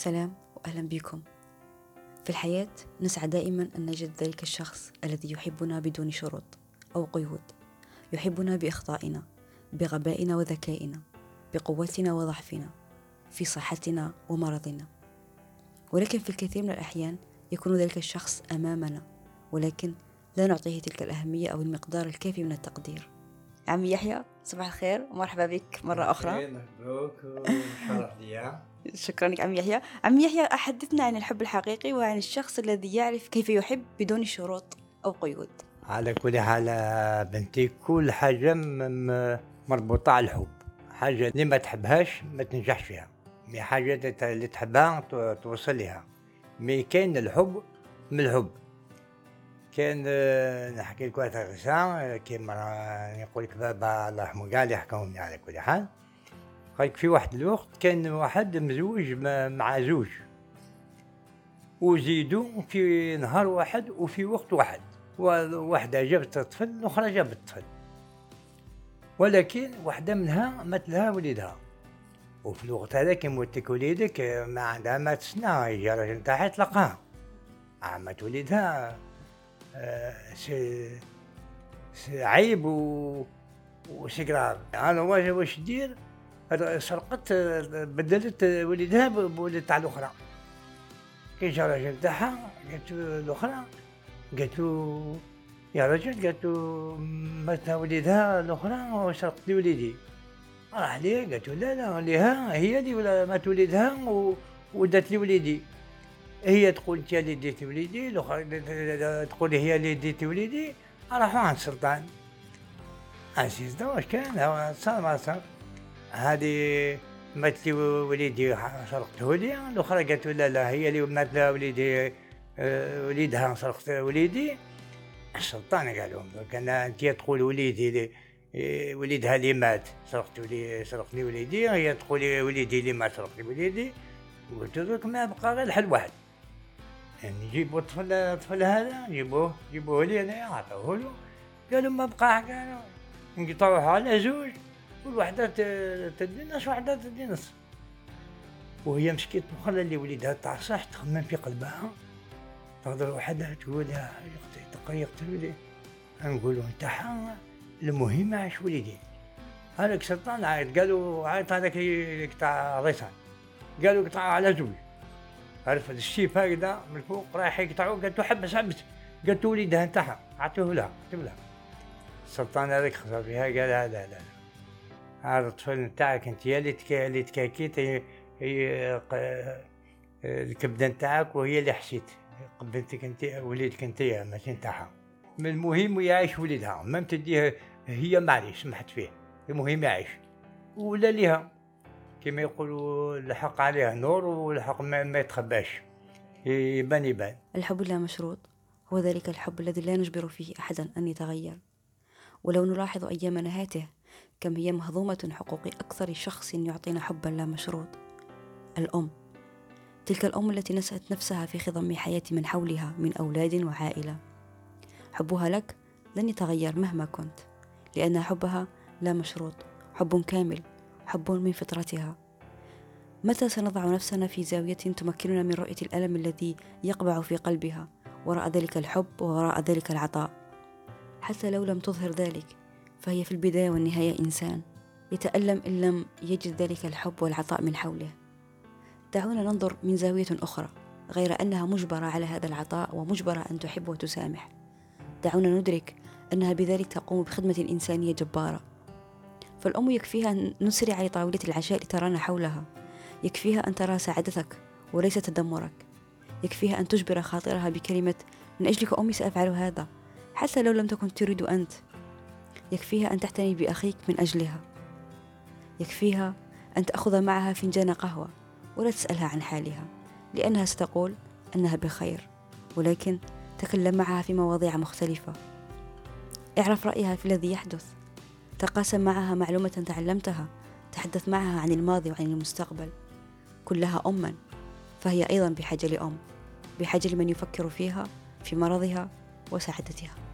سلام وأهلا بكم. في الحياة نسعى دائما أن نجد ذلك الشخص الذي يحبنا بدون شروط أو قيود، يحبنا بإخطائنا، بغبائنا وذكائنا، بقوتنا وضعفنا، في صحتنا ومرضنا. ولكن في الكثير من الأحيان يكون ذلك الشخص أمامنا، ولكن لا نعطيه تلك الأهمية أو المقدار الكافي من التقدير. عمي يحيى، صباح الخير ومرحبا بك مرة أخرى. مبروك ومرحبا بك. شكرا لك عمي يحيى. عمي يحيى، أحدثنا عن الحب الحقيقي وعن الشخص الذي يعرف كيف يحب بدون شروط أو قيود. على كل حال بنتي، كل حاجة مربوطة على الحب. حاجة اللي ما تحبهاش ما تنجحش فيها، مي حاجة اللي تحبها توصل لها. مي كاين الحب من الحب. كان نحكي لكم على الغشاء كيما يقول لك بابا الله يرحمه، قال يحكمني على كل حال. قالك في واحد الوقت كان واحد مزوج مع زوج، وزيدوا في نهار واحد وفي وقت واحد، وواحدة جابت الطفل والاخرى جابت الطفل، ولكن واحدة منها ماتلها وليدها. وفي الوقت هذاك موتك وليدك ما عندها ما تسنى، يجي راجل نتاعها يطلقها. عمت وليدها عيب وسقرار. أنا واجه واش دير، سرقت بدلت ولدها بولد تاع الأخرى. كي جا راجل تاعها قالت الأخرى، قالتو يا راجل، قالتو ماتها ولدها الأخرى وسرقت لي ولدي. راح ليه قالتو لا لا، ليها هي لي ولا مات ولدها ودات لي ولدي. هي تقول انت اللي ديتي وليدي، الاخرى تقول هي اللي ديتي وليدي. راحوا عند السلطان. عزيز دا واش كان صار ما صار، هذه ماتلي وليدي سرقته لي، الاخرى قالت لا لا هي اللي ماتلها وليدي، وليدها سرقت وليدي. السلطان قال لهم كان انت تقول وليدي وليدها اللي مات سرقت لي وليدي، هي تقول وليدي اللي ما سرق لي وليدي. قلت لك ما بقى غير الحل واحد، يعني جيبوا الطفل هذا، جيبوه لي انا، عطوه له. قالوا ما بقى، قالوا انقطعوه على زوج، كل وحده تديناش وحده تديناش. وهي مسكينه مخلى اللي وليدها تعصح، تخمم في قلبها، تهضر وحدها تقول يا اختي يقتلوا لي، نقولوا نتاعها المهم عاش وليدي. هذاك السلطان عيط، قالوا عيط هذاك اللي تاع ريسان، قالوا قطعوا على زوج. عرفت الشيف هكذا من فوق رايح يقطعوه، قالت حبس قالت وليدها نتاعها، عطوه لها تبلها. السلطان هذاك خسر فيها، قال لا لا لا، هذا الطفل نتاعك انت اللي تكاكيت الكبده نتاعك، وهي اللي حشيت قبلتك انت وليدك انت ماشي نتاعها. من المهم يعيش وليدها، ما تديه هي معليش سمحت فيه، المهم يعيش ولا ليها كما يقولوا الحق عليها نور والحق ما يتخباش، يبان. الحب لا مشروط هو ذلك الحب الذي لا نجبر فيه أحدا أن يتغير. ولو نلاحظ أيام نهاته كم هي مهضومة حقوق أكثر شخص يعطينا حبا لا مشروط، الأم، تلك الأم التي نسأت نفسها في خضم حياة من حولها من أولاد وعائلة. حبها لك لن يتغير مهما كنت، لأن حبها لا مشروط، حب كامل، حب من فطرتها. متى سنضع نفسنا في زاوية تمكننا من رؤية الألم الذي يقبع في قلبها وراء ذلك الحب وراء ذلك العطاء؟ حتى لو لم تظهر ذلك، فهي في البداية والنهاية إنسان يتألم إن لم يجد ذلك الحب والعطاء من حوله. دعونا ننظر من زاوية أخرى غير أنها مجبرة على هذا العطاء ومجبرة أن تحب وتسامح. دعونا ندرك أنها بذلك تقوم بخدمة إنسانية جبارة. فالأم يكفيها أن نسرع لطاولة العشاء لترانا حولها، يكفيها أن ترى سعادتك وليس تدمرك، يكفيها أن تجبر خاطرها بكلمة من أجلك أمي سأفعل هذا حتى لو لم تكن تريد أنت، يكفيها أن تحتني بأخيك من أجلها، يكفيها أن تأخذ معها فنجان قهوة ولا تسألها عن حالها لأنها ستقول أنها بخير، ولكن تكلم معها في مواضيع مختلفة، اعرف رأيها في الذي يحدث، تقاسم معها معلومة تعلمتها، تحدث معها عن الماضي وعن المستقبل. كلها أما، فهي أيضا بحاجة لأم، بحاجة لمن يفكر فيها في مرضها وسعادتها.